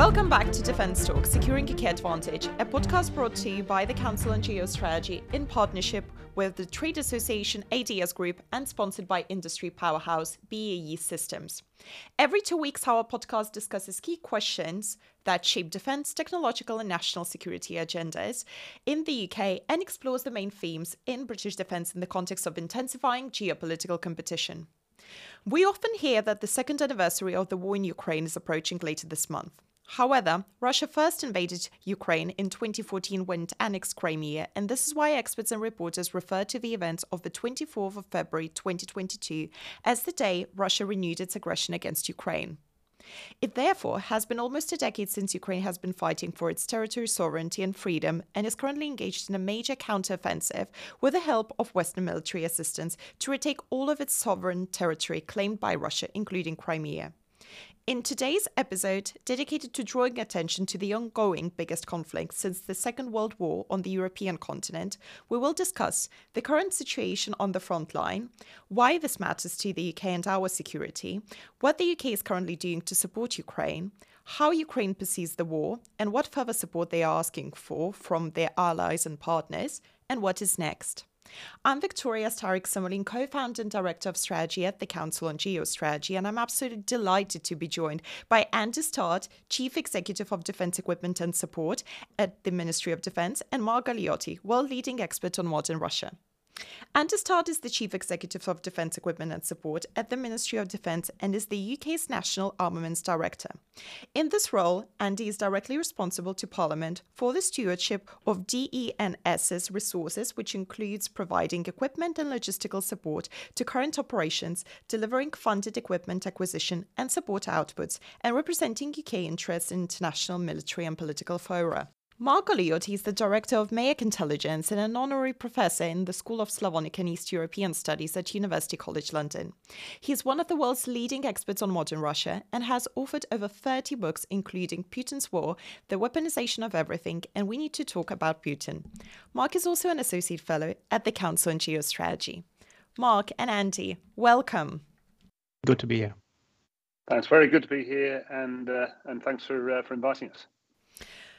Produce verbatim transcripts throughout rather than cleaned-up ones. Welcome back to Defence Talk, Securing a Key Advantage, a podcast brought to you by the Council on Geostrategy in partnership with the trade association A D S Group and sponsored by industry powerhouse B A E Systems. Every two weeks, our podcast discusses key questions that shape defence, technological and national security agendas in the U K and explores the main themes in British defence in the context of intensifying geopolitical competition. We often hear that the second anniversary of the war in Ukraine is approaching later this month. However, Russia first invaded Ukraine in twenty fourteen when it annexed Crimea, and this is why experts and reporters refer to the events of the twenty-fourth of February twenty twenty-two as the day Russia renewed its aggression against Ukraine. It therefore has been almost a decade since Ukraine has been fighting for its territory, sovereignty and freedom, and is currently engaged in a major counteroffensive with the help of Western military assistance to retake all of its sovereign territory claimed by Russia, including Crimea. In today's episode, dedicated to drawing attention to the ongoing biggest conflict since the Second World War on the European continent, we will discuss the current situation on the front line, why this matters to the U K and our security, what the U K is currently doing to support Ukraine, how Ukraine perceives the war, and what further support they are asking for from their allies and partners, and what is next. I'm Victoria Starik simulin, co-founder and director of strategy at the Council on Geostrategy, and I'm absolutely delighted to be joined by Andy Start, Chief Executive of Defence Equipment and Support at the Ministry of Defence, and Mark Galeotti, world-leading expert on modern Russia. Andy Start is the Chief Executive of Defence Equipment and Support at the Ministry of Defence and is the U K's National Armaments Director. In this role, Andy is directly responsible to Parliament for the stewardship of D E and S's resources, which includes providing equipment and logistical support to current operations, delivering funded equipment acquisition and support outputs, and representing U K interests in international military and political fora. Mark Galeotti is the director of Mayak Intelligence and an honorary professor in the School of Slavonic and East European Studies at University College London. He is one of the world's leading experts on modern Russia and has authored over thirty books, including Putin's War, The Weaponization of Everything, and We Need to Talk About Putin. Mark is also an associate fellow at the Council on Geostrategy. Mark and Andy, welcome. Good to be here. It's very good to be here, and uh, and thanks for uh, for inviting us.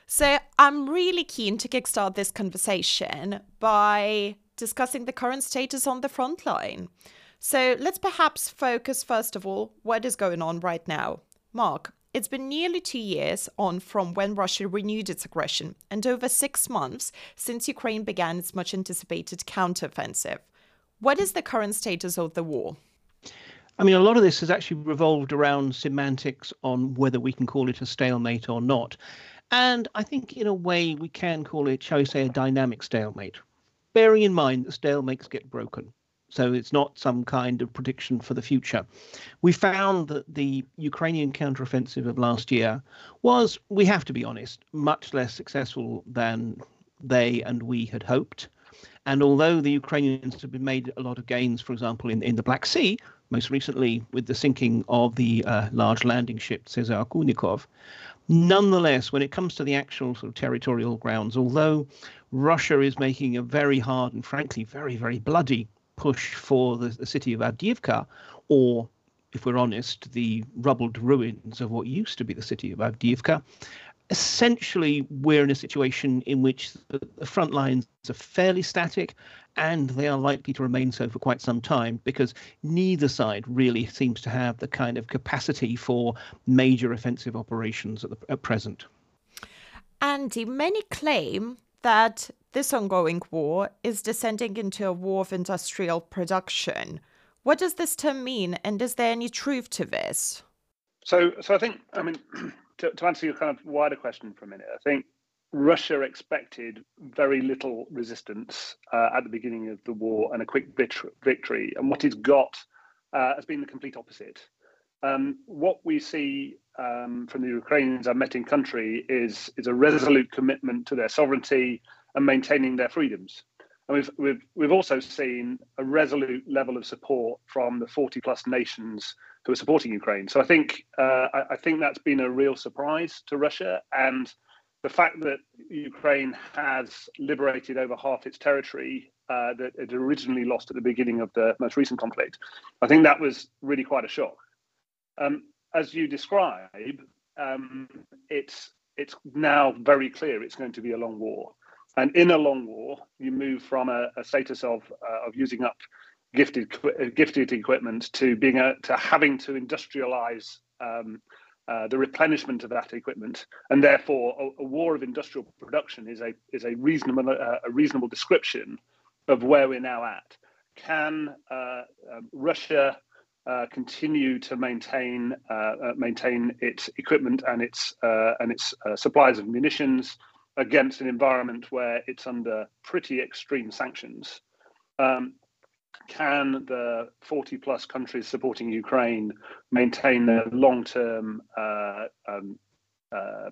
So I'm really keen to kickstart this conversation by discussing the current status on the front line. So let's perhaps focus, first of all, what is going on right now. Mark, it's been nearly two years on from when Russia renewed its aggression and over six months since Ukraine began its much-anticipated counteroffensive. What is the current status of the war? I mean, a lot of this has actually revolved around semantics on whether we can call it a stalemate or not. And I think in a way we can call it, shall we say, a dynamic stalemate, bearing in mind that stalemates get broken. So it's not some kind of prediction for the future. We found that the Ukrainian counteroffensive of last year was, we have to be honest, much less successful than they and we had hoped. And although the Ukrainians have been made a lot of gains, for example, in, in the Black Sea, most recently with the sinking of the uh, large landing ship Tsezar Kunikov, nonetheless, when it comes to the actual sort of territorial grounds, although Russia is making a very hard and frankly very, very bloody push for the, the city of Avdiivka, or if we're honest, the rubbled ruins of what used to be the city of Avdiivka, essentially we're in a situation in which the, the front lines are fairly static and they are likely to remain so for quite some time because neither side really seems to have the kind of capacity for major offensive operations at, the, at present. Andy, many claim that this ongoing war is descending into a war of industrial production. What does this term mean, and is there any truth to this? So, so I think, I mean, to, to answer your kind of wider question for a minute, I think Russia expected very little resistance uh, at the beginning of the war and a quick victory. And what it's got uh, has been the complete opposite. Um, what we see um, from the Ukrainians I met in country is, is a resolute commitment to their sovereignty and maintaining their freedoms. And we've, we've, we've also seen a resolute level of support from the forty plus nations who are supporting Ukraine. So I think, uh, I, I think that's been a real surprise to Russia. And the fact that Ukraine has liberated over half its territory uh, that it originally lost at the beginning of the most recent conflict, I think that was really quite a shock. Um, as you describe, um, it's it's now very clear it's going to be a long war. And in a long war, you move from a, a status of uh, of using up gifted gifted equipment to being a, to having to industrialize um, uh, the replenishment of that equipment, and therefore a, a war of industrial production is a is a reasonable uh, a reasonable description of where we're now at. Can uh, uh, Russia uh, continue to maintain uh, uh, maintain its equipment and its uh, and its uh, supplies of munitions against an environment where it's under pretty extreme sanctions? Um, can the forty plus countries supporting Ukraine maintain their long-term uh, um, uh,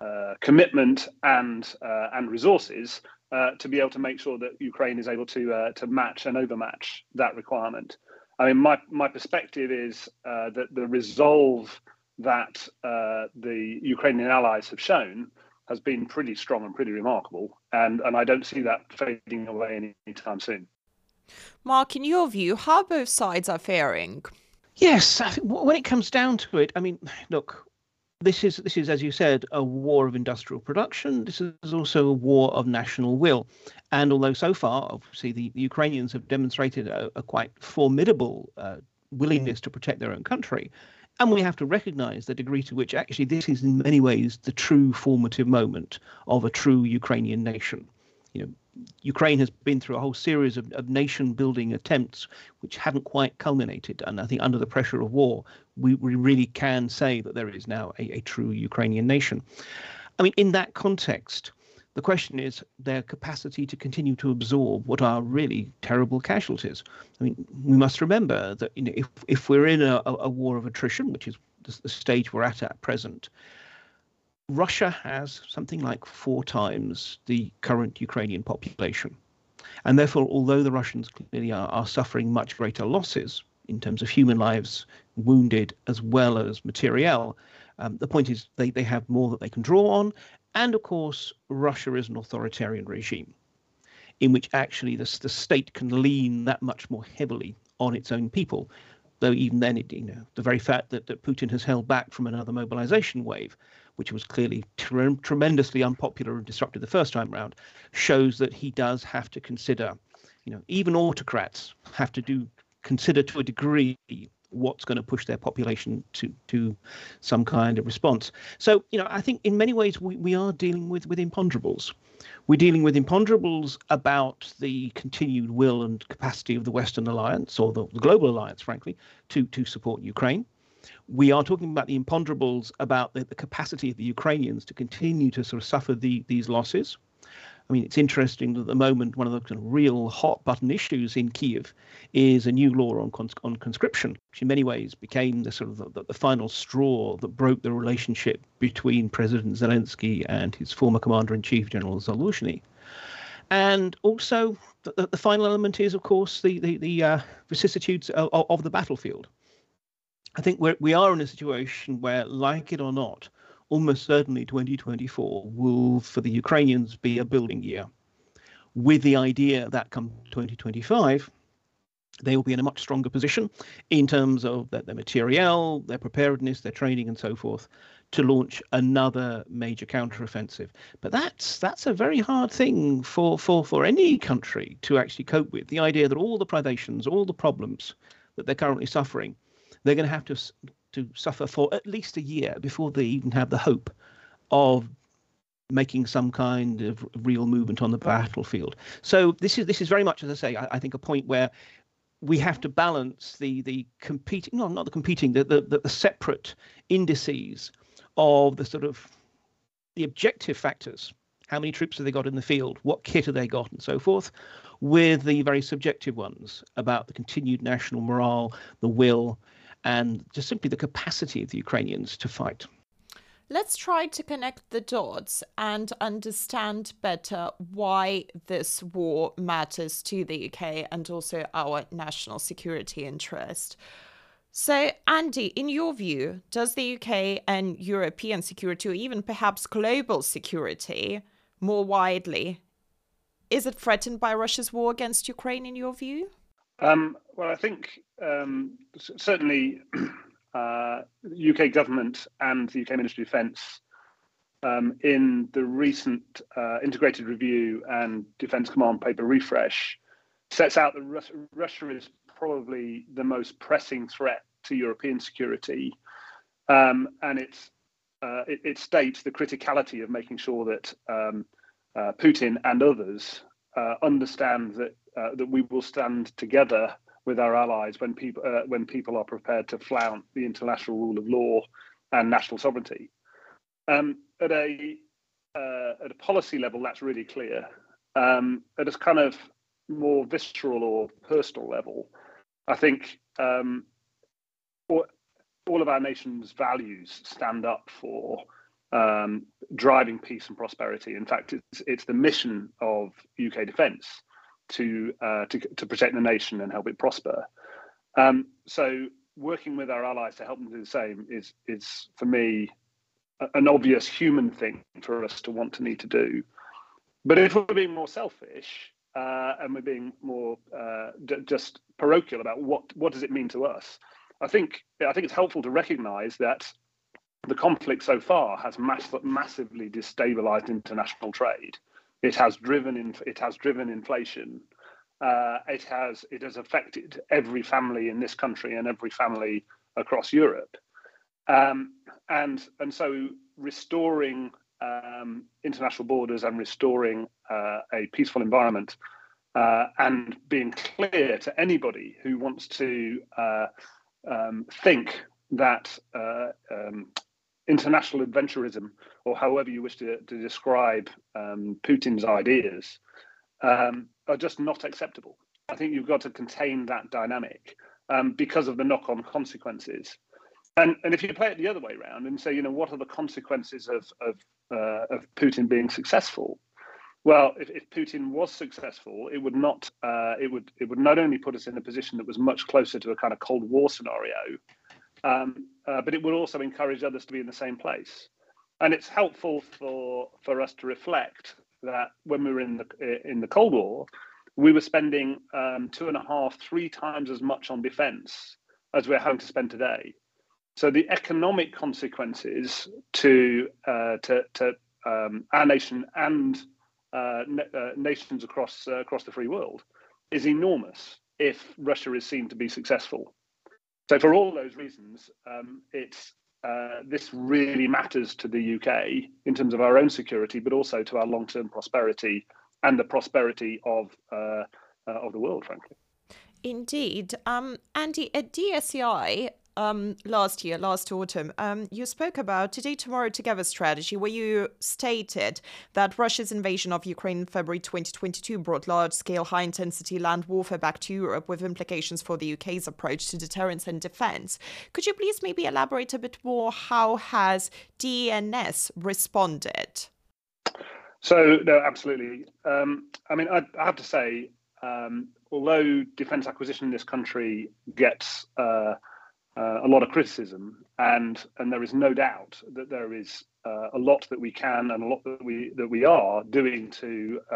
uh, commitment and uh, and resources uh, to be able to make sure that Ukraine is able to uh, to match and overmatch that requirement? I mean, my, my perspective is uh, that the resolve that uh, the Ukrainian allies have shown has been pretty strong and pretty remarkable, and, and I don't see that fading away anytime soon. Mark, in your view, how both sides are faring? Yes, I think when it comes down to it, I mean, look, this is, this is, as you said, a war of industrial production. This is also a war of national will. And although so far, obviously, the Ukrainians have demonstrated a, a quite formidable uh, willingness to protect their own country, and we have to recognise the degree to which actually this is in many ways the true formative moment of a true Ukrainian nation. You know, Ukraine has been through a whole series of, of nation building attempts which haven't quite culminated. And I think under the pressure of war, we, we really can say that there is now a, a true Ukrainian nation. I mean, in that context, the question is their capacity to continue to absorb what are really terrible casualties. I mean, we must remember that, you know, if, if we're in a, a war of attrition, which is the stage we're at at present, Russia has something like four times the current Ukrainian population. And therefore, although the Russians clearly are, are suffering much greater losses in terms of human lives, wounded, as well as materiel, um, the point is they, they have more that they can draw on. And of course, Russia is an authoritarian regime in which actually the, the state can lean that much more heavily on its own people. Though even then, it, you know, the very fact that, that Putin has held back from another mobilization wave, which was clearly tre- tremendously unpopular and disruptive the first time round, shows that he does have to consider, you know, even autocrats have to do consider to a degree what's going to push their population to to some kind of response. So, you know, I think in many ways we, we are dealing with, with imponderables. We're dealing with imponderables about the continued will and capacity of the Western alliance, or the, the global alliance, frankly, to, to support Ukraine. We are talking about the imponderables about the, the capacity of the Ukrainians to continue to sort of suffer the, these losses. I mean, it's interesting that at the moment, one of the kind of real hot button issues in Kiev is a new law on cons- on conscription, which in many ways became the sort of the, the final straw that broke the relationship between President Zelensky and his former commander-in-chief, General Zaluzhny. And also, the, the final element is, of course, the the, the uh, vicissitudes of, of the battlefield. I think we're, we are in a situation where, like it or not, almost certainly twenty twenty-four will, for the Ukrainians, be a building year, with the idea that come twenty twenty-five, they will be in a much stronger position in terms of their, their materiel, their preparedness, their training and so forth, to launch another major counteroffensive. But that's that's a very hard thing for, for, for any country to actually cope with. The idea that all the privations, all the problems that they're currently suffering, they're going to have to to suffer for at least a year before they even have the hope of making some kind of real movement on the battlefield. So this is this is very much, as I say, I, I think a point where we have to balance the the competing, no, not the competing, the, the the separate indices of the sort of the objective factors. How many troops have they got in the field? What kit have they got, and so forth, with the very subjective ones about the continued national morale, the will, and just simply the capacity of the Ukrainians to fight. Let's try to connect the dots and understand better why this war matters to the U K and also our national security interest. So, Andy, in your view, does the U K and European security, or even perhaps global security more widely, is it threatened by Russia's war against Ukraine, in your view? Um, well, I think um, certainly uh, the U K government and the U K Ministry of Defence um, in the recent uh, Integrated Review and Defence Command Paper refresh sets out that Russia, Russia is probably the most pressing threat to European security, um, and it's, uh, it, it states the criticality of making sure that um, uh, Putin and others uh, understand that uh, that we will stand together with our allies when people uh, when people are prepared to flout the international rule of law and national sovereignty. Um, at a uh, at a policy level, that's really clear. Um, at a kind of more visceral or personal level, I think um, all, all of our nation's values stand up for um, driving peace and prosperity. In fact, it's it's the mission of U K defence to uh, to to protect the nation and help it prosper. Um, so, working with our allies to help them do the same is is for me an obvious human thing for us to want to need to do. But if we're being more selfish, Uh, and we're being more uh, d- just parochial about what what does it mean to us, I think I think it's helpful to recognise that the conflict so far has mass- massively destabilised international trade. It has driven in, it has driven inflation. Uh, it has it has affected every family in this country and every family across Europe. Um, and and so restoring Um, international borders and restoring uh, a peaceful environment uh, and being clear to anybody who wants to uh, um, think that uh, um, international adventurism, or however you wish to, to describe um, Putin's ideas, um, are just not acceptable. I think you've got to contain that dynamic um, because of the knock-on consequences. And, and if you play it the other way around and say, you know, what are the consequences of of, uh, of Putin being successful? Well, if, if Putin was successful, it would not. Uh, it would it would not only put us in a position that was much closer to a kind of Cold War scenario, um, uh, but it would also encourage others to be in the same place. And it's helpful for for us to reflect that when we were in the in the Cold War, we were spending um, two and a half, three times as much on defence as we're having to spend today. So the economic consequences to uh, to, to um, our nation and uh, na- uh, nations across uh, across the free world is enormous if Russia is seen to be successful. So for all those reasons, um, it's uh, this really matters to the U K in terms of our own security, but also to our long-term prosperity and the prosperity of uh, uh, of the world, frankly. Indeed, um, Andy, at D S E I. Um, last year, last autumn, um, you spoke about Today, Tomorrow, Together strategy, where you stated that Russia's invasion of Ukraine in February twenty twenty-two brought large-scale, high-intensity land warfare back to Europe with implications for the U K's approach to deterrence and defence. Could you please maybe elaborate a bit more? How has D E and S responded? So, no, absolutely. Um, I mean, I, I have to say, um, although defence acquisition in this country gets Uh, Uh, a lot of criticism, and and there is no doubt that there is uh, a lot that we can and a lot that we that we are doing to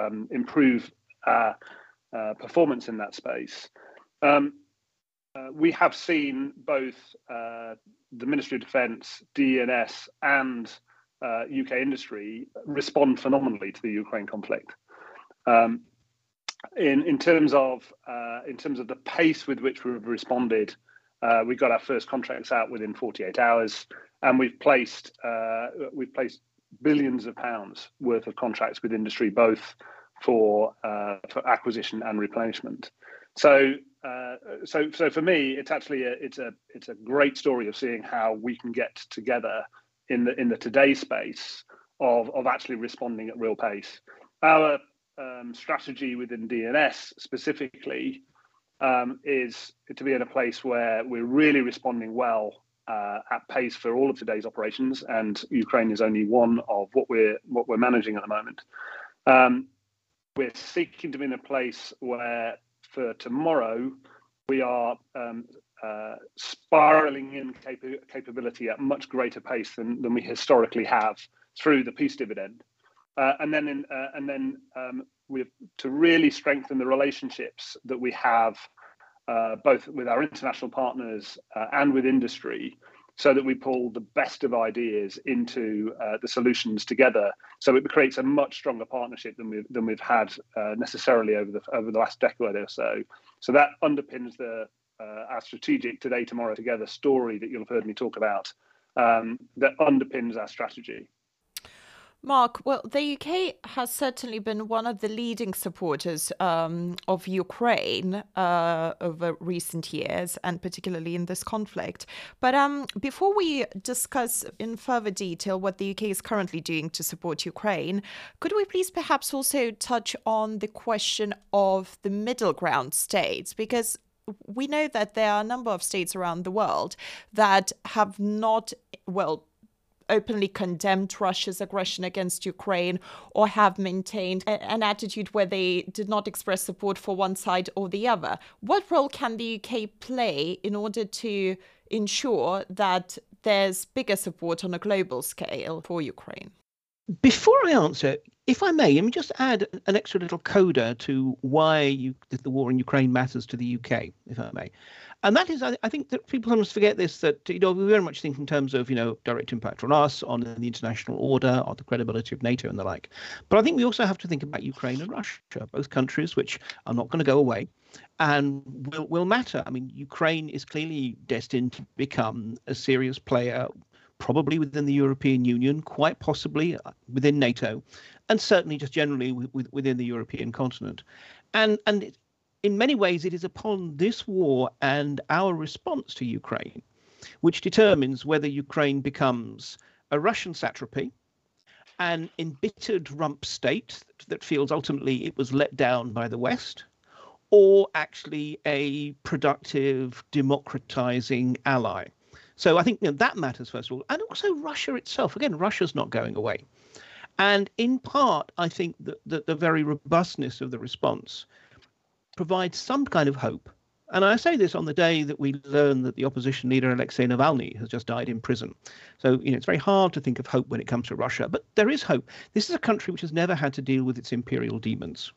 um, improve our uh, performance in that space. Um, uh, we have seen both uh, the Ministry of Defence, D E and S, and uh, U K industry respond phenomenally to the Ukraine conflict. Um, in in terms of uh, in terms of the pace with which we've responded. Uh, we got our first contracts out within forty-eight hours, and we've placed uh, we've placed billions of pounds worth of contracts with industry, both for uh, for acquisition and replenishment. So, uh, so, so for me, it's actually a, it's a it's a great story of seeing how we can get together in the in the today space of of actually responding at real pace. Our um, strategy within D and S specifically. Um, is to be in a place where we're really responding well uh, at pace for all of today's operations, and Ukraine is only one of what we're what we're managing at the moment. Um, we're seeking to be in a place where for tomorrow we are um, uh, spiraling in cap- capability at much greater pace than, than we historically have through the peace dividend, uh, and then in, uh, and then um, we've to really strengthen the relationships that we have uh, both with our international partners uh, and with industry, so that we pull the best of ideas into uh, the solutions together. So it creates a much stronger partnership than we've, than we've had uh, necessarily over the over the last decade or so. So that underpins the uh, our strategic Today, Tomorrow, Together story that you'll have heard me talk about, um, that underpins our strategy. Mark, well, the U K has certainly been one of the leading supporters um, of Ukraine uh, over recent years, and particularly in this conflict. But um, before we discuss in further detail what the U K is currently doing to support Ukraine, could we please perhaps also touch on the question of the middle ground states? Because we know that there are a number of states around the world that have not, well, openly condemned Russia's aggression against Ukraine, or have maintained a, an attitude where they did not express support for one side or the other. What role can the U K play in order to ensure that there's bigger support on a global scale for Ukraine? Before I answer, if I may, let me just add an extra little coda to why you, the war in Ukraine matters to the U K, if I may. And that is, I, I think that people sometimes forget this, that, you know, we very much think in terms of, you know, direct impact on us, on the international order, on the credibility of NATO and the like. But I think we also have to think about Ukraine and Russia, both countries which are not going to go away and will, will matter. I mean, Ukraine is clearly destined to become a serious player, probably within the European Union, quite possibly within NATO, and certainly just generally within the European continent. And and it, in many ways, it is upon this war and our response to Ukraine which determines whether Ukraine becomes a Russian satrapy, an embittered rump state that, that feels ultimately it was let down by the West, or actually a productive, democratizing ally. So I think, you know, that matters, first of all. And also Russia itself. Again, Russia's not going away. And in part, I think that the, the very robustness of the response provides some kind of hope. And I say this on the day that we learn that the opposition leader, Alexei Navalny, has just died in prison. So, you know, it's very hard to think of hope when it comes to Russia. But there is hope. This is a country which has never had to deal with its imperial demons.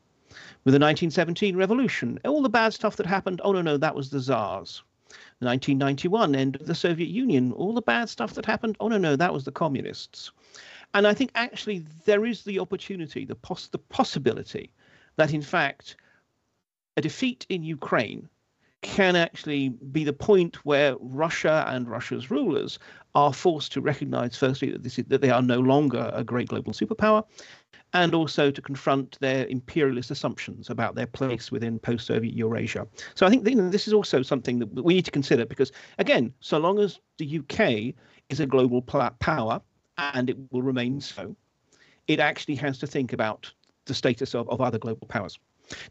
With the nineteen seventeen revolution, all the bad stuff that happened, oh, no, no, that was the Tsars. nineteen ninety-one, end of the Soviet Union, all the bad stuff that happened, oh, no, no, that was the communists. And I think actually there is the opportunity, the, poss- the possibility that, in fact, a defeat in Ukraine can actually be the point where Russia and Russia's rulers are forced to recognize, firstly, that, this is, that they are no longer a great global superpower, and also to confront their imperialist assumptions about their place within post-Soviet Eurasia. So I think, you know, this is also something that we need to consider, because, again, so long as the U K is a global power, and it will remain so, it actually has to think about the status of, of other global powers.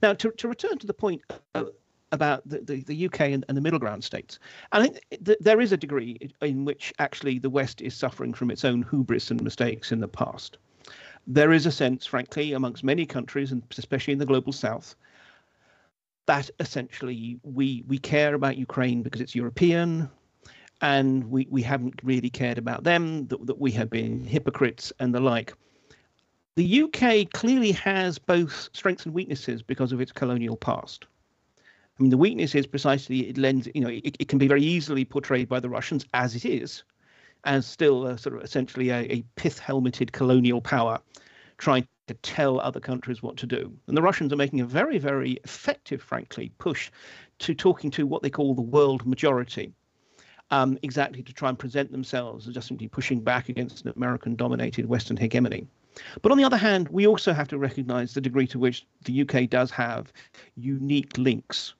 Now, to, to return to the point uh, about the, the, the U K and, and the middle ground states, I think th- there is a degree in which actually the West is suffering from its own hubris and mistakes in the past. There is a sense, frankly, amongst many countries, and especially in the global south, that essentially we we care about Ukraine because it's European, and we, we haven't really cared about them, that, that we have been hypocrites and the like. The U K clearly has both strengths and weaknesses because of its colonial past. I mean, the weakness is precisely it lends, you know, it, it can be very easily portrayed by the Russians, as it is, as still a sort of essentially a, a pith-helmeted colonial power trying to tell other countries what to do. And the Russians are making a very, very effective, frankly, push to talking to what they call the world majority, um, exactly to try and present themselves as just simply pushing back against an American-dominated Western hegemony. But on the other hand, we also have to recognise the degree to which the U K does have unique links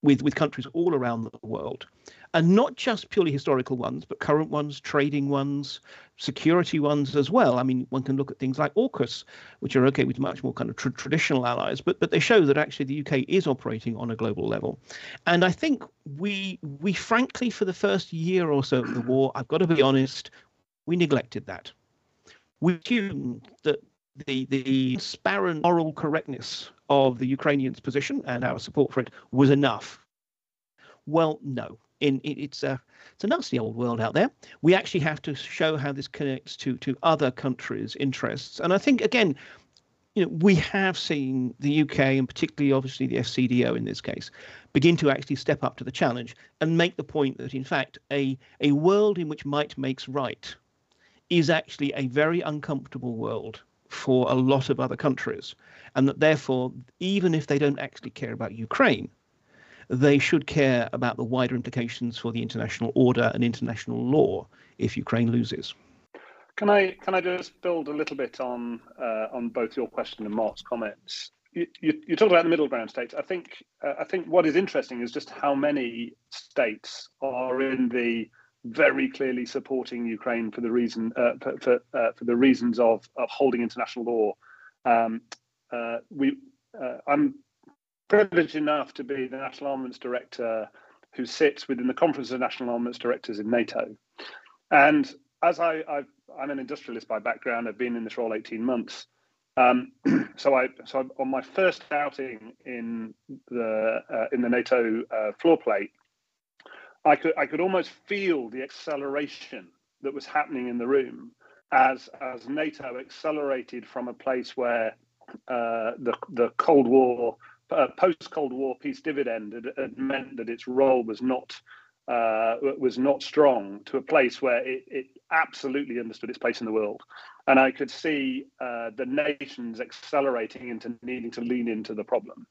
with, with countries all around the world. And not just purely historical ones, but current ones, trading ones, security ones as well. I mean, one can look at things like AUKUS, which are okay with much more kind of tra- traditional allies, but but they show that actually the U K is operating on a global level. And I think we we frankly, for the first year or so of the war, I've got to be honest, we neglected that. We assumed that the the transparent moral correctness of the Ukrainians' position and our support for it was enough. Well, no. In, it, it's a it's a nasty old world out there. We actually have to show how this connects to to other countries' interests. And I think, again, you know, we have seen the U K and particularly obviously the F C D O in this case begin to actually step up to the challenge and make the point that in fact a a world in which might makes right is actually a very uncomfortable world for a lot of other countries, and that therefore even if they don't actually care about Ukraine, they should care about the wider implications for the international order and international law if Ukraine loses. Can I can I just build a little bit on uh, on both your question and Mark's comments? You, you, you talked about the middle ground states. I think uh, I think what is interesting is just how many states are in the very clearly supporting Ukraine for the reason uh, for for, uh, for the reasons of upholding international law. Um, uh, we uh, I'm privileged enough to be the National Armaments Director, who sits within the Conference of National Armaments Directors in NATO, and as I, I've I'm an industrialist by background. I've been in this role eighteen months. Um, so I, so I, on my first outing in the uh, in the NATO uh, floor plate, I could I could almost feel the acceleration that was happening in the room as as NATO accelerated from a place where uh, the the Cold War uh, post Cold War peace dividend had, had meant that its role was not uh, was not strong, to a place where it, it absolutely understood its place in the world. And I could see uh, the nations accelerating into needing to lean into the problem.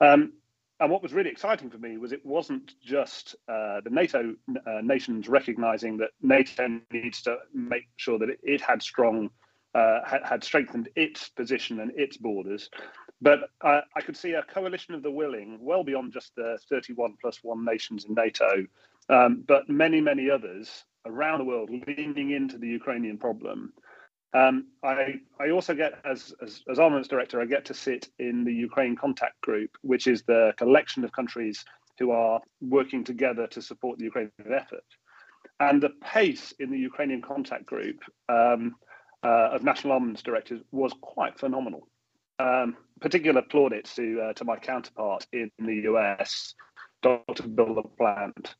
Um, and what was really exciting for me was it wasn't just uh, the NATO uh, nations recognizing that NATO needs to make sure that it, it had strong, uh, had, had strengthened its position and its borders. But I, I could see a coalition of the willing, well beyond just the thirty-one plus one nations in NATO, um, but many, many others around the world leaning into the Ukrainian problem. Um, I I also get, as, as as Armaments Director, I get to sit in the Ukraine Contact Group, which is the collection of countries who are working together to support the Ukrainian effort. And the pace in the Ukrainian Contact Group um, uh, of National Armaments Directors was quite phenomenal. Um, particular plaudits to uh, to my counterpart in the U S, Doctor Bill LaPlante,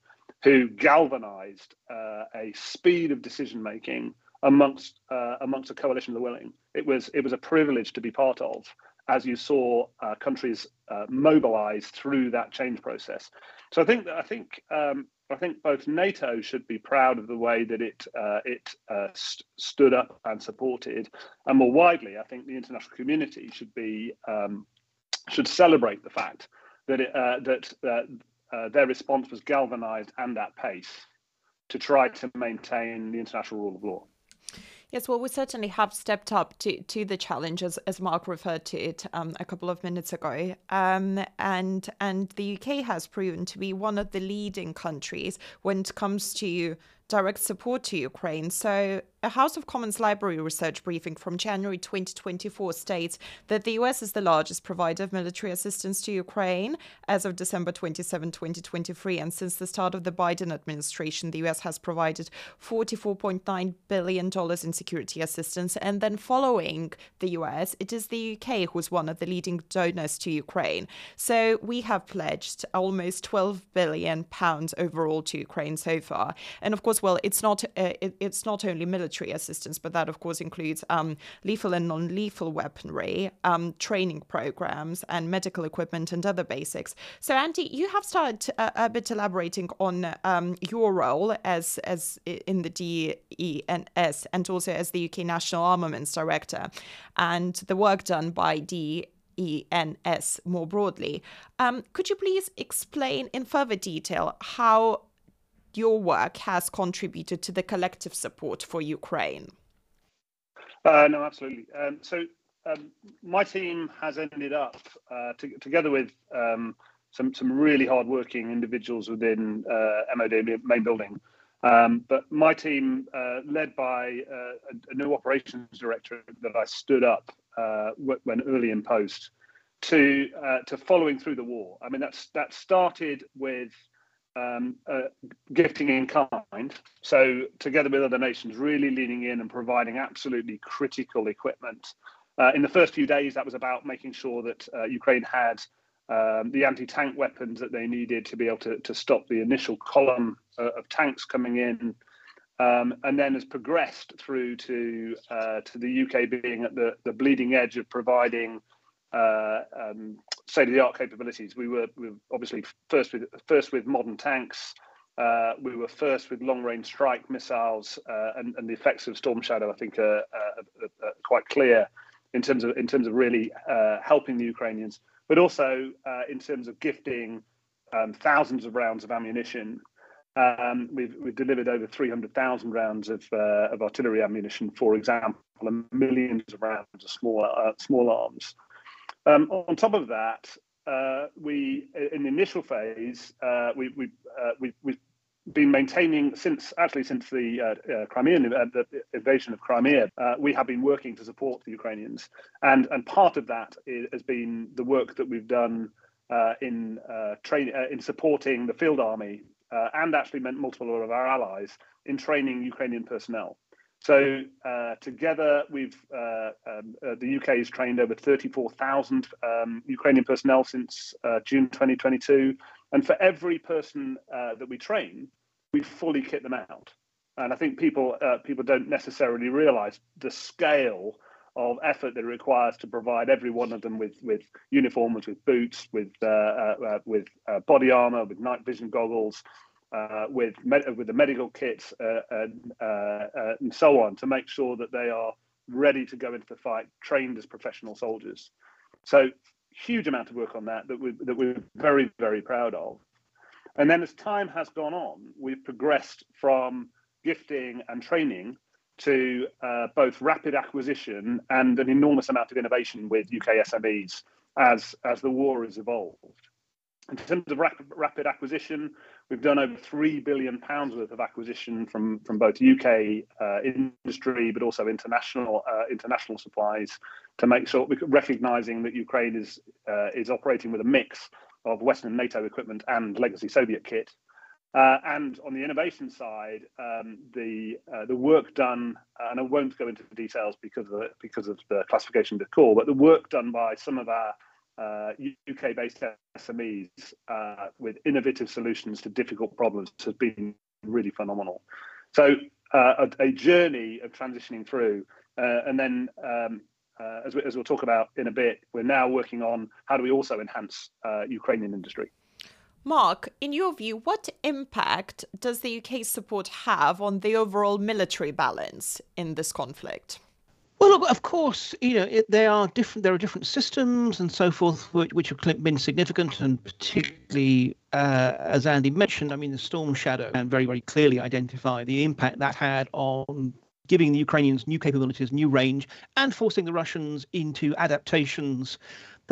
who galvanised uh, a speed of decision making amongst uh, amongst a coalition of the willing. It was it was a privilege to be part of, as you saw uh, countries uh, mobilise through that change process. So I think that I think um, I think both NATO should be proud of the way that it uh, it uh, st- stood up and supported, and more widely, I think the international community should be um, should celebrate the fact that it, uh, that. Uh, Uh, their response was galvanised and at pace to try to maintain the international rule of law. Yes, well, we certainly have stepped up to, to the challenges, as Mark referred to it um, a couple of minutes ago. Um, and and the U K has proven to be one of the leading countries when it comes to direct support to Ukraine. So a House of Commons Library research briefing from January twenty twenty-four states that the U S is the largest provider of military assistance to Ukraine as of December twenty-seventh, twenty twenty-three. And since the start of the Biden administration, the U S has provided forty-four point nine billion dollars in security assistance. And then following the U S, it is the U K who's one of the leading donors to Ukraine. So we have pledged almost twelve billion pounds overall to Ukraine so far. And of course, well, it's not uh, it, it's not only military assistance, but that, of course, includes um, lethal and non-lethal weaponry, um, training programs and medical equipment and other basics. So, Andy, you have started uh, a bit elaborating on um, your role as as in the D E and S and also as the U K National Armaments Director and the work done by D E and S more broadly. Um, could you please explain in further detail how your work has contributed to the collective support for Ukraine? Uh, no, absolutely. Um, so um, my team has ended up, uh, to, together with um, some, some really hard-working individuals within uh, M O D main building, um, but my team, uh, led by uh, a new operations director that I stood up uh, when early in post, to uh, to following through the war. I mean, that's that started with Um, uh, gifting in kind, so together with other nations really leaning in and providing absolutely critical equipment. Uh, in the first few days, that was about making sure that uh, Ukraine had um, the anti-tank weapons that they needed to be able to, to stop the initial column uh, of tanks coming in. um, and then has progressed through to uh, to the U K being at the, the bleeding edge of providing uh, um, state-of-the-art capabilities. We were, we were obviously first with first with modern tanks. Uh, we were first with long-range strike missiles, uh, and, and the effects of Storm Shadow, I think, are, are, are quite clear in terms of in terms of really uh, helping the Ukrainians, but also uh, in terms of gifting um, thousands of rounds of ammunition. Um, we've, we've delivered over three hundred thousand rounds of, uh, of artillery ammunition, for example, and millions of rounds of small uh, small arms. Um, on top of that, Uh, we, in the initial phase, uh, we, we, uh, we, we've been maintaining since, actually since the uh, uh, Crimean, uh, the invasion of Crimea, uh, we have been working to support the Ukrainians. And, and part of that is, has been the work that we've done uh, in, uh, train, uh, in supporting the field army uh, and actually meant multiple of our allies in training Ukrainian personnel. So uh, together, we've uh, um, uh, the U K has trained over thirty-four thousand um, Ukrainian personnel since uh, June twenty twenty-two, and for every person uh, that we train, we fully kit them out. And I think people uh, people don't necessarily realise the scale of effort that it requires to provide every one of them with with uniforms, with boots, with uh, uh, with uh, body armour, with night vision goggles. Uh, with med with the medical kits uh, and, uh, uh, and so on, to make sure that they are ready to go into the fight, trained as professional soldiers. So huge amount of work on that that, we, that we're very, very proud of. And then as time has gone on, we've progressed from gifting and training to uh, both rapid acquisition and an enormous amount of innovation with U K S M Es as, as the war has evolved. In terms of rapid, rapid acquisition, we've done over three billion pounds worth of acquisition from, from both U K uh, industry, but also international uh, international supplies, to make sure, recognising that Ukraine is uh, is operating with a mix of Western NATO equipment and legacy Soviet kit. Uh, and on the innovation side, um, the uh, the work done, and I won't go into the details because of the, because of the classification of the call, but the work done by some of our Uh, U K-based S M Es uh, with innovative solutions to difficult problems has been really phenomenal. So uh, a, a journey of transitioning through, uh, and then um, uh, as, we, as we'll talk about in a bit, we're now working on how do we also enhance uh, Ukrainian industry. Mark, in your view, what impact does the U K support have on the overall military balance in this conflict? Well, of course, you know, it, they are different. There are different systems and so forth, which, which have been significant, and particularly, uh, as Andy mentioned, I mean, the Storm Shadow can very, very clearly identify the impact that had on giving the Ukrainians new capabilities, new range, and forcing the Russians into adaptations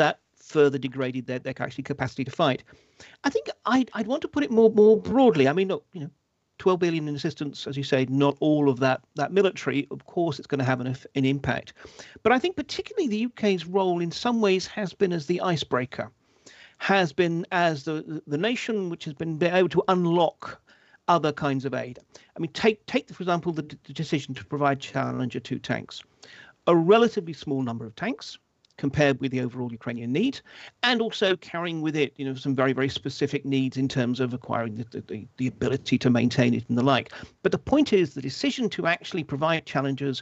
that further degraded their, their actually capacity to fight. I think I'd, I'd want to put it more more broadly. I mean, look, you know, twelve billion in assistance, as you say, not all of that, that military, of course, it's going to have an, an impact. But I think particularly the U K's role in some ways has been as the icebreaker, has been as the, the nation which has been able to unlock other kinds of aid. I mean, take, take for example, the, the decision to provide Challenger two tanks, a relatively small number of tanks compared with the overall Ukrainian need, and also carrying with it, you know, some very, very specific needs in terms of acquiring the, the, the ability to maintain it and the like. But the point is the decision to actually provide Challengers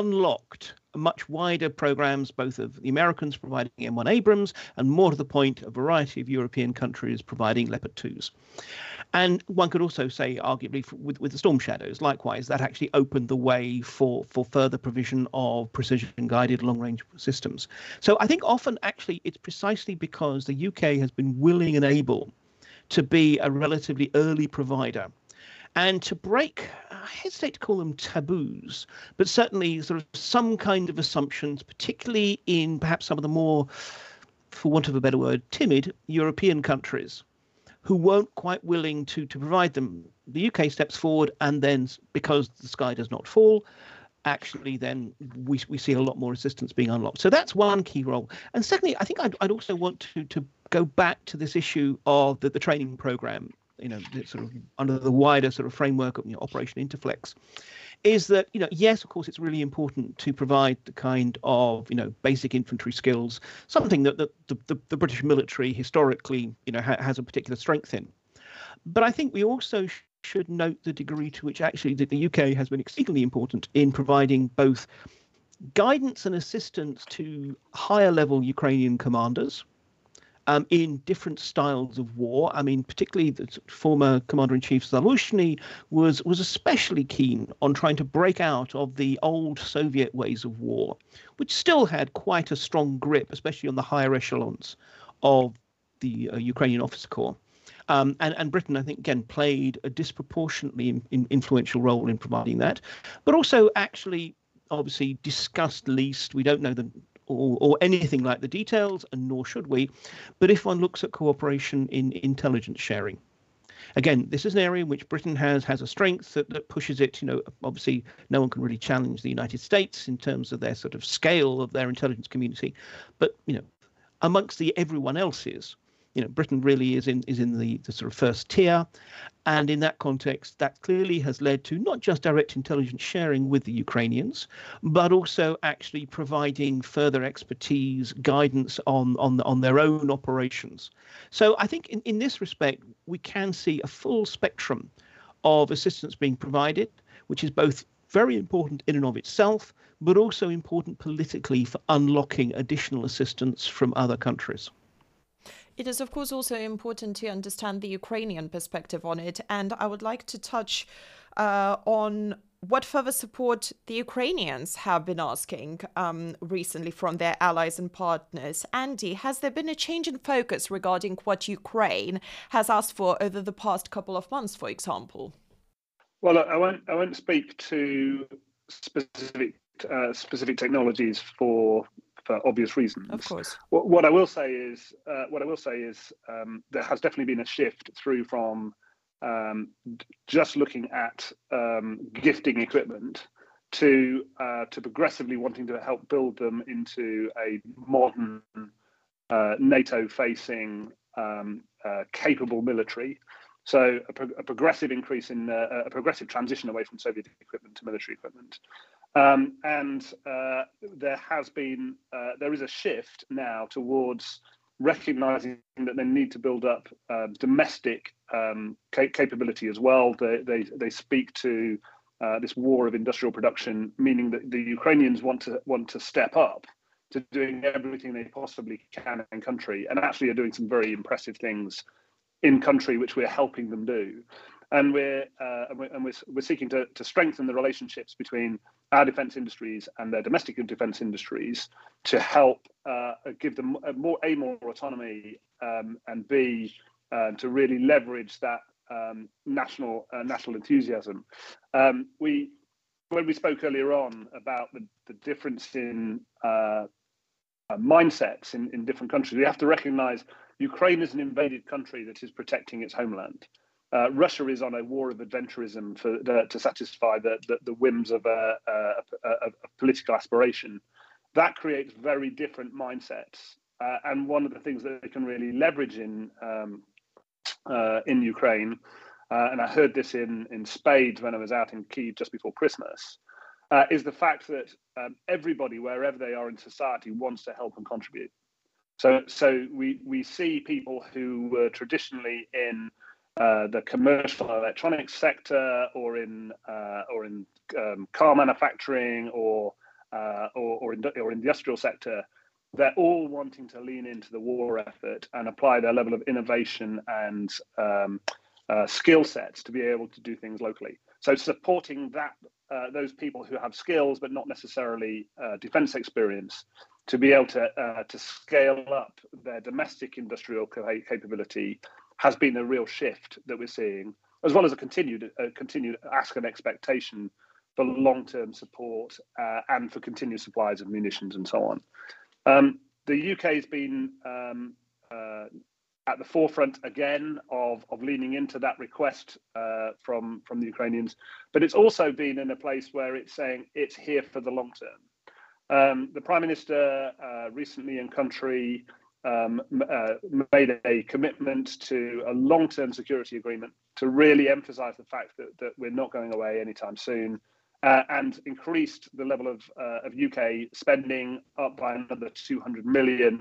unlocked much wider programs, both of the Americans providing M one Abrams, and more to the point, a variety of European countries providing Leopard twos. And one could also say, arguably, with, with the Storm Shadows, likewise, that actually opened the way for, for further provision of precision-guided long-range systems. So I think often, actually, it's precisely because the U K has been willing and able to be a relatively early provider and to break, I hesitate to call them taboos, but certainly sort of some kind of assumptions, particularly in perhaps some of the more, for want of a better word, timid European countries who weren't quite willing to, to provide them. The U K steps forward, and then because the sky does not fall, actually then we, we see a lot more assistance being unlocked. So that's one key role. And secondly, I think I'd, I'd also want to, to go back to this issue of the, the training programme, you know, sort of under the wider sort of framework of, you know, Operation Interflex, is that, you know, yes, of course, it's really important to provide the kind of, you know, basic infantry skills, something that the, the, the British military historically, you know, ha has a particular strength in. But I think we also should note the degree to which actually the, the U K has been exceedingly important in providing both guidance and assistance to higher level Ukrainian commanders um, in different styles of war. I mean, particularly the former Commander-in-Chief Zaluzhny was, was especially keen on trying to break out of the old Soviet ways of war, which still had quite a strong grip, especially on the higher echelons of the uh, Ukrainian officer corps. Um, and, and Britain, I think, again, played a disproportionately in, in influential role in providing that, but also actually obviously discussed least. We don't know the, or, or anything like the details, and nor should we. But if one looks at cooperation in intelligence sharing, again, this is an area in which Britain has has a strength that, that pushes it. You know, obviously, no one can really challenge the United States in terms of their sort of scale of their intelligence community. But, you know, amongst the everyone else's, you know, Britain really is in is in the, the sort of first tier. And in that context, that clearly has led to not just direct intelligence sharing with the Ukrainians, but also actually providing further expertise, guidance on on, on their own operations. So I think in, in this respect, we can see a full spectrum of assistance being provided, which is both very important in and of itself, but also important politically for unlocking additional assistance from other countries. It is, of course, also important to understand the Ukrainian perspective on it. And I would like to touch uh, on what further support the Ukrainians have been asking um, recently from their allies and partners. Andy, has there been a change in focus regarding what Ukraine has asked for over the past couple of months, for example? Well, I won't, I won't speak to specific uh, specific technologies for for obvious reasons. Of course. What, what I will say is, uh, what I will say is, um, there has definitely been a shift through from um, just looking at um, gifting equipment to uh, to progressively wanting to help build them into a modern uh, NATO-facing um, uh, capable military. So a, pro a progressive increase in uh, a progressive transition away from Soviet equipment to military equipment. Um, and uh, there has been, uh, there is a shift now towards recognising that they need to build up uh, domestic um, ca capability as well. They, they, they speak to uh, this war of industrial production, meaning that the Ukrainians want to, want to step up to doing everything they possibly can in country, and actually are doing some very impressive things in country, which we're helping them do. And we're uh, and we're, and we're, we're seeking to, to strengthen the relationships between our defence industries and their domestic defence industries to help uh, give them a more a more autonomy um, and b uh, to really leverage that um, national uh, national enthusiasm. Um, we when we spoke earlier on about the, the difference in uh, uh, mindsets in, in different countries, we have to recognise Ukraine is an invaded country that is protecting its homeland. Uh, Russia is on a war of adventurism for, uh, to satisfy the, the, the whims of a, a, a, a political aspiration. That creates very different mindsets. Uh, and one of the things that they can really leverage in, um, uh, in Ukraine, uh, and I heard this in, in spades when I was out in Kyiv just before Christmas, uh, is the fact that um, everybody, wherever they are in society, wants to help and contribute. So, so we, we see people who were traditionally in Uh, the commercial electronics sector, or in uh, or in um, car manufacturing, or uh, or or, in, or industrial sector, they're all wanting to lean into the war effort and apply their level of innovation and um, uh, skill sets to be able to do things locally. So supporting that uh, those people who have skills but not necessarily uh, defence experience to be able to uh, to scale up their domestic industrial capability has been a real shift that we're seeing, as well as a continued, a continued ask and expectation for long-term support uh, and for continued supplies of munitions and so on. Um, the U K has been um, uh, at the forefront again of, of leaning into that request uh, from, from the Ukrainians, but it's also been in a place where it's saying it's here for the long term. Um, the Prime Minister uh, recently in country Um, uh, made a commitment to a long-term security agreement to really emphasise the fact that, that we're not going away anytime soon, uh, and increased the level of, uh, of U K spending up by another two hundred million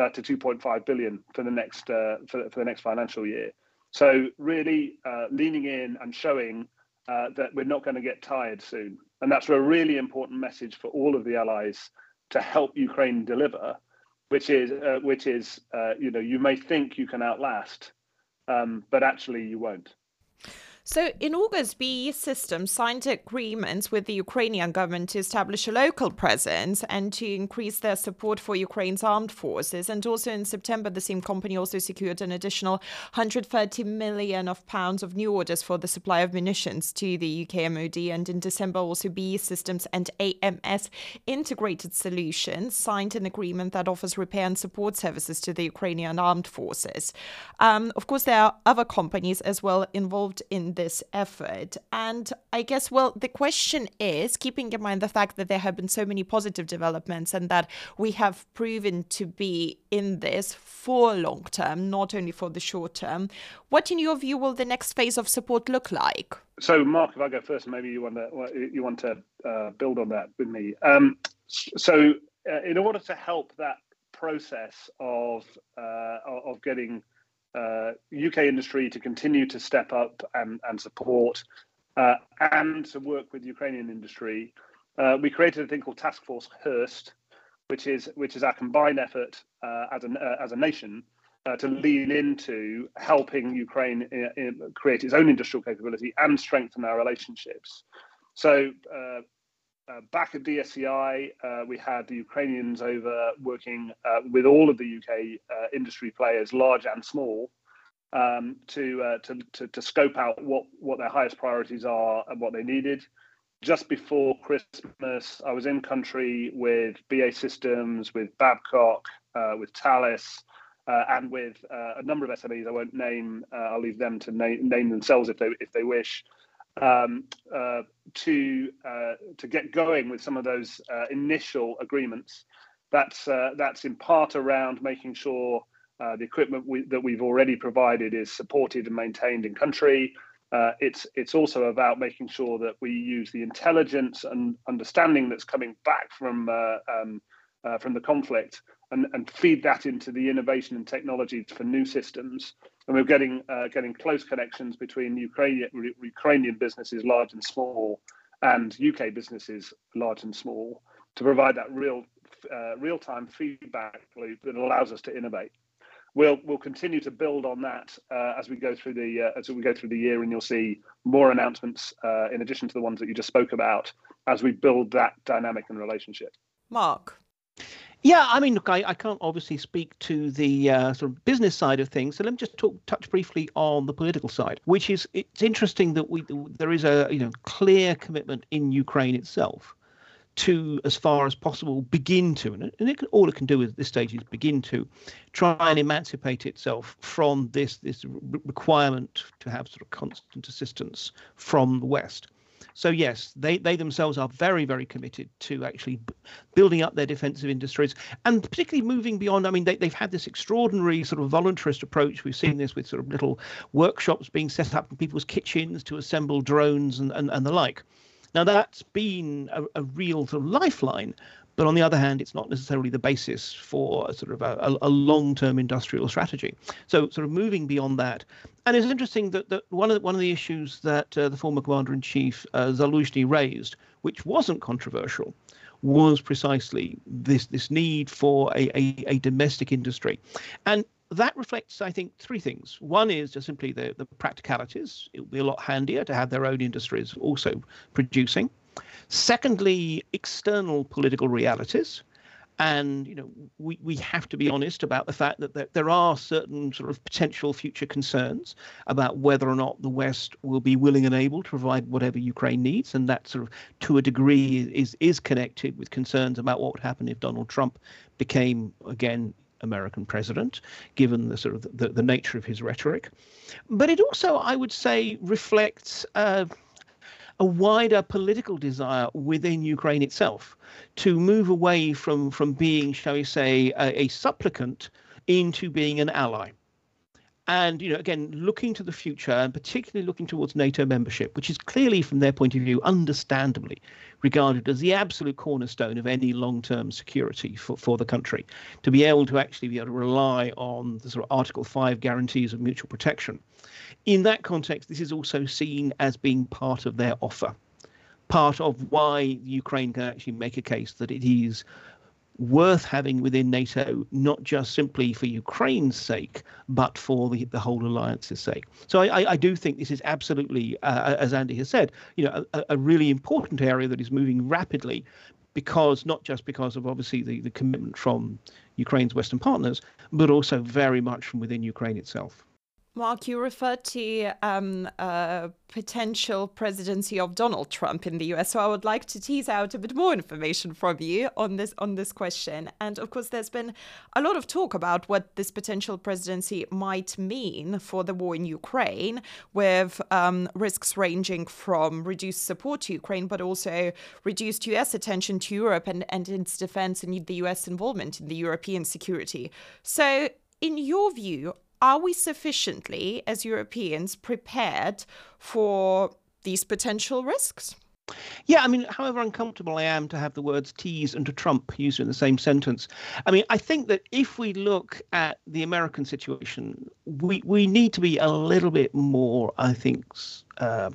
uh, to two point five billion for the next uh, for, for the next financial year. So really uh, leaning in and showing uh, that we're not going to get tired soon. And that's a really important message for all of the allies to help Ukraine deliver, which is, uh, which is uh, you know, you may think you can outlast, um, but actually you won't. So in August, B A E Systems signed agreements with the Ukrainian government to establish a local presence and to increase their support for Ukraine's armed forces. And also in September, the same company also secured an additional one hundred thirty million of pounds of new orders for the supply of munitions to the U K M O D. And in December, also B A E Systems and A M S Integrated Solutions signed an agreement that offers repair and support services to the Ukrainian armed forces. Um, of course, there are other companies as well involved in this effort. And I guess, well, the question is, keeping in mind the fact that there have been so many positive developments and that we have proven to be in this for long term, not only for the short term, what in your view will the next phase of support look like? So Mark, if I go first, maybe you want to, you want to uh, build on that with me. Um, so uh, in order to help that process of, uh, of getting Uh, U K industry to continue to step up and, and support uh, and to work with Ukrainian industry, Uh, we created a thing called Task Force Hurst, which is which is our combined effort uh, as, an, uh, as a nation uh, to lean into helping Ukraine in, in create its own industrial capability and strengthen our relationships. So uh, uh, back at D S E I, uh, we had the Ukrainians over working uh, with all of the U K uh, industry players, large and small, um, to, uh, to, to to scope out what, what their highest priorities are and what they needed. Just before Christmas, I was in country with B A E Systems, with Babcock, uh, with Talis, uh, and with uh, a number of S M Es I won't name. Uh, I'll leave them to name, name themselves if they if they wish. Um, uh, to uh, to get going with some of those uh, initial agreements. That's uh, that's in part around making sure uh, the equipment we, that we've already provided is supported and maintained in country. Uh, it's it's also about making sure that we use the intelligence and understanding that's coming back from uh, um, uh, from the conflict and, and feed that into the innovation and technology for new systems. And we're getting uh, getting close connections between Ukrainian Ukrainian businesses, large and small, and U K businesses, large and small, to provide that real uh, real time feedback loop that allows us to innovate. We'll we'll continue to build on that uh, as we go through the uh, as we go through the year, and you'll see more announcements uh, in addition to the ones that you just spoke about as we build that dynamic and relationship. Mark. Yeah, I mean, look, I, I can't obviously speak to the uh, sort of business side of things. So let me just talk, touch briefly on the political side, which is it's interesting that we there is a you know clear commitment in Ukraine itself to, as far as possible, begin to, and, it, and it can, all it can do at this stage is begin to try and emancipate itself from this this requirement to have sort of constant assistance from the West. So, yes, they, they themselves are very, very committed to actually b- building up their defensive industries and particularly moving beyond. I mean, they, they've had this extraordinary sort of voluntarist approach. We've seen this with sort of little workshops being set up in people's kitchens to assemble drones and, and, and the like. Now, that's been a, a real sort of lifeline. But on the other hand, it's not necessarily the basis for a sort of a, a long-term industrial strategy. So sort of moving beyond that. And it's interesting that, that one of the, one of the issues that uh, the former commander-in-chief uh, Zaluzhny raised, which wasn't controversial, was precisely this this need for a, a, a domestic industry. And that reflects, I think, three things. One is just simply the, the practicalities. It would be a lot handier to have their own industries also producing. Secondly, external political realities. And, you know, we, we have to be honest about the fact that, that there are certain sort of potential future concerns about whether or not the West will be willing and able to provide whatever Ukraine needs. And that sort of, to a degree, is is connected with concerns about what would happen if Donald Trump became, again, American president, given the sort of the, the nature of his rhetoric. But it also, I would say, reflects uh, a wider political desire within Ukraine itself to move away from, from being, shall we say, a, a supplicant into being an ally. And, you know, again, looking to the future and particularly looking towards NATO membership, which is clearly, from their point of view, understandably regarded as the absolute cornerstone of any long term security for, for the country, to be able to actually be able to rely on the sort of Article five guarantees of mutual protection. In that context, this is also seen as being part of their offer, part of why Ukraine can actually make a case that it is worth having within NATO, not just simply for Ukraine's sake, but for the, the whole alliance's sake. So I, I do think this is absolutely, uh, as Andy has said, you know, a, a really important area that is moving rapidly, because not just because of obviously the, the commitment from Ukraine's Western partners, but also very much from within Ukraine itself. Mark, you referred to um, a potential presidency of Donald Trump in the U S, so I would like to tease out a bit more information from you on this on this question. And of course, there's been a lot of talk about what this potential presidency might mean for the war in Ukraine, with um, risks ranging from reduced support to Ukraine, but also reduced U S attention to Europe and, and its defense, and the U S involvement in the European security. So, in your view, are we sufficiently, as Europeans, prepared for these potential risks? Yeah, I mean, however uncomfortable I am to have the words tease and to Trump used in the same sentence, I mean, I think that if we look at the American situation, we, we need to be a little bit more, I think, uh,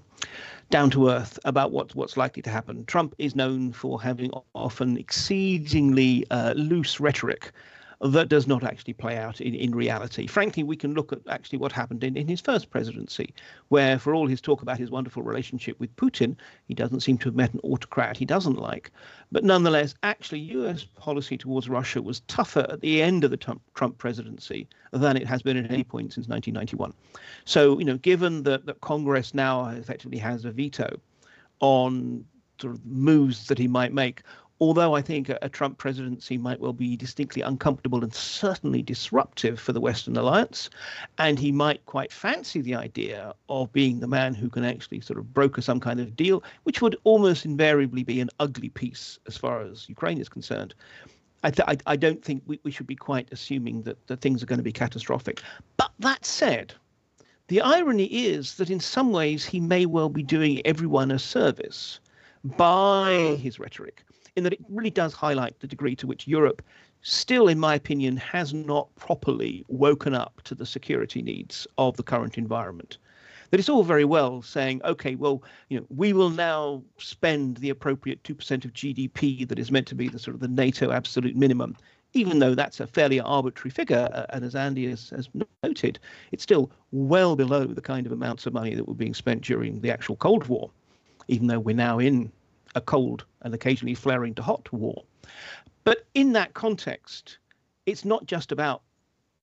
down to earth about what, what's likely to happen. Trump is known for having often exceedingly uh, loose rhetoric that does not actually play out in, in reality. Frankly, we can look at actually what happened in, in his first presidency, where for all his talk about his wonderful relationship with Putin, he doesn't seem to have met an autocrat he doesn't like. But nonetheless, actually, U S policy towards Russia was tougher at the end of the Trump, Trump presidency than it has been at any point since nineteen ninety-one. So, you know, given that, that Congress now effectively has a veto on sort of moves that he might make, although I think a Trump presidency might well be distinctly uncomfortable and certainly disruptive for the Western alliance, and he might quite fancy the idea of being the man who can actually sort of broker some kind of deal, which would almost invariably be an ugly piece as far as Ukraine is concerned. I, th- I, I don't think we, we should be quite assuming that, that things are going to be catastrophic. But that said, the irony is that in some ways he may well be doing everyone a service by his rhetoric, in that it really does highlight the degree to which Europe still, in my opinion, has not properly woken up to the security needs of the current environment. That it's all very well saying, OK, well, you know, we will now spend the appropriate two percent of G D P that is meant to be the sort of the NATO absolute minimum, even though that's a fairly arbitrary figure. Uh, and as Andy has, has noted, it's still well below the kind of amounts of money that were being spent during the actual Cold War, even though we're now in a cold and occasionally flaring to hot war. But in that context, it's not just about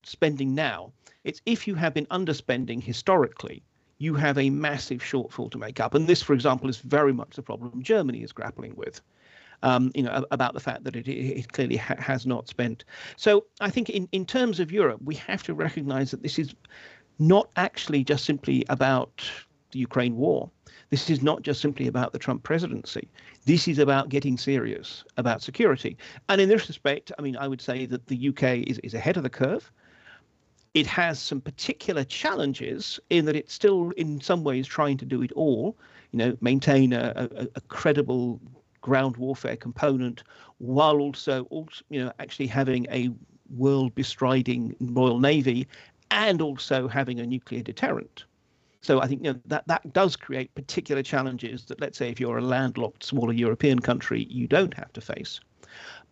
spending now. It's if you have been underspending historically, you have a massive shortfall to make up. And this, for example, is very much the problem Germany is grappling with, um, you know, about the fact that it, it clearly ha- has not spent. So I think in, in terms of Europe, we have to recognize that this is not actually just simply about the Ukraine war. This is not just simply about the Trump presidency. This is about getting serious about security. And in this respect, I mean, I would say that the U K is, is ahead of the curve. It has some particular challenges in that it's still in some ways trying to do it all, you know, maintain a, a, a credible ground warfare component while also, also, you know, actually having a world bestriding Royal Navy and also having a nuclear deterrent. So I think, you know, that, that does create particular challenges that, let's say, if you're a landlocked, smaller European country, you don't have to face.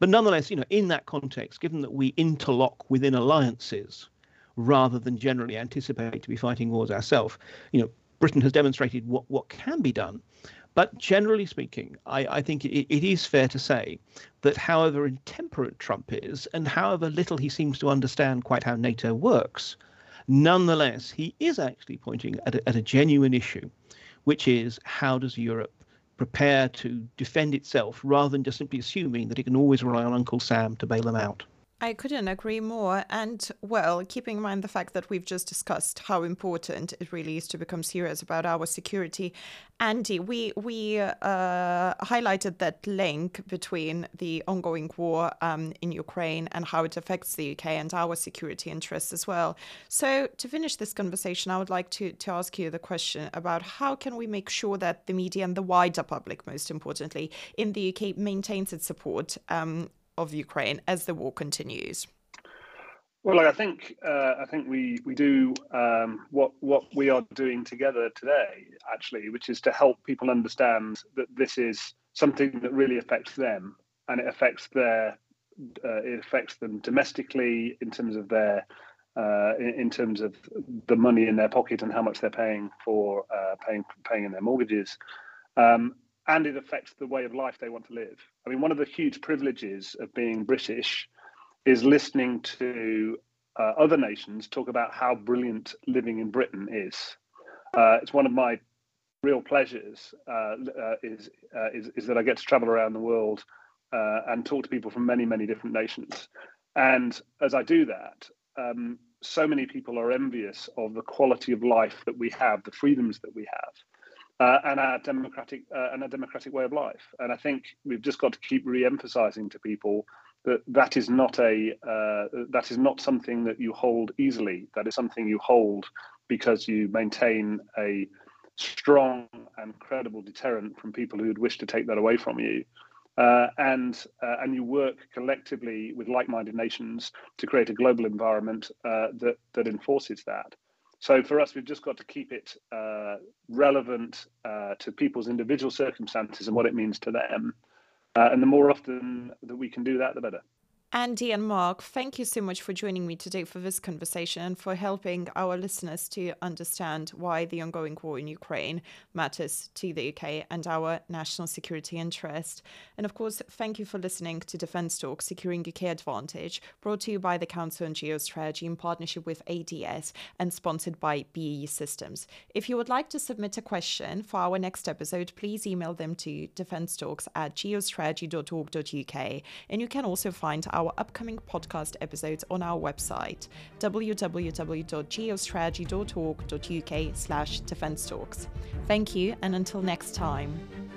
But nonetheless, you know, in that context, given that we interlock within alliances rather than generally anticipate to be fighting wars ourselves, you know, Britain has demonstrated what, what can be done. But generally speaking, I, I think it, it is fair to say that however intemperate Trump is and however little he seems to understand quite how NATO works, nonetheless, he is actually pointing at a, at a genuine issue, which is how does Europe prepare to defend itself rather than just simply assuming that it can always rely on Uncle Sam to bail them out. I couldn't agree more. And, well, keeping in mind the fact that we've just discussed how important it really is to become serious about our security, Andy, we, we uh, highlighted that link between the ongoing war um, in Ukraine and how it affects the U K and our security interests as well. So to finish this conversation, I would like to, to ask you the question about how can we make sure that the media and the wider public, most importantly, in the U K maintains its support um, of Ukraine as the war continues? Well, like, I think uh, I think we we do um, what what we are doing together today, actually, which is to help people understand that this is something that really affects them, and it affects their uh, it affects them domestically in terms of their uh, in, in terms of the money in their pocket and how much they're paying for uh, paying paying in their mortgages. Um, And it affects the way of life they want to live. I mean, one of the huge privileges of being British is listening to uh, other nations talk about how brilliant living in Britain is. Uh, it's one of my real pleasures uh, uh, is, uh, is is that I get to travel around the world uh, and talk to people from many, many different nations. And as I do that, um, so many people are envious of the quality of life that we have, the freedoms that we have. Uh, and our democratic uh, and a democratic way of life, and I think we've just got to keep re-emphasizing to people that that is not a uh, that is not something that you hold easily. That is something you hold because you maintain a strong and credible deterrent from people who would wish to take that away from you, uh, and uh, and you work collectively with like-minded nations to create a global environment uh, that that enforces that. So for us, we've just got to keep it uh, relevant uh, to people's individual circumstances and what it means to them. Uh, and the more often that we can do that, the better. Andy and Mark, thank you so much for joining me today for this conversation and for helping our listeners to understand why the ongoing war in Ukraine matters to the U K and our national security interest. And of course, thank you for listening to Defence Talk, Securing U K Advantage, brought to you by the Council on Geostrategy in partnership with A D S and sponsored by B A E Systems. If you would like to submit a question for our next episode, please email them to defencetalks at geostrategy dot org dot U K. And you can also find our our upcoming podcast episodes on our website, w w w dot geostrategy dot org dot U K slash defence talks. Thank you, and until next time.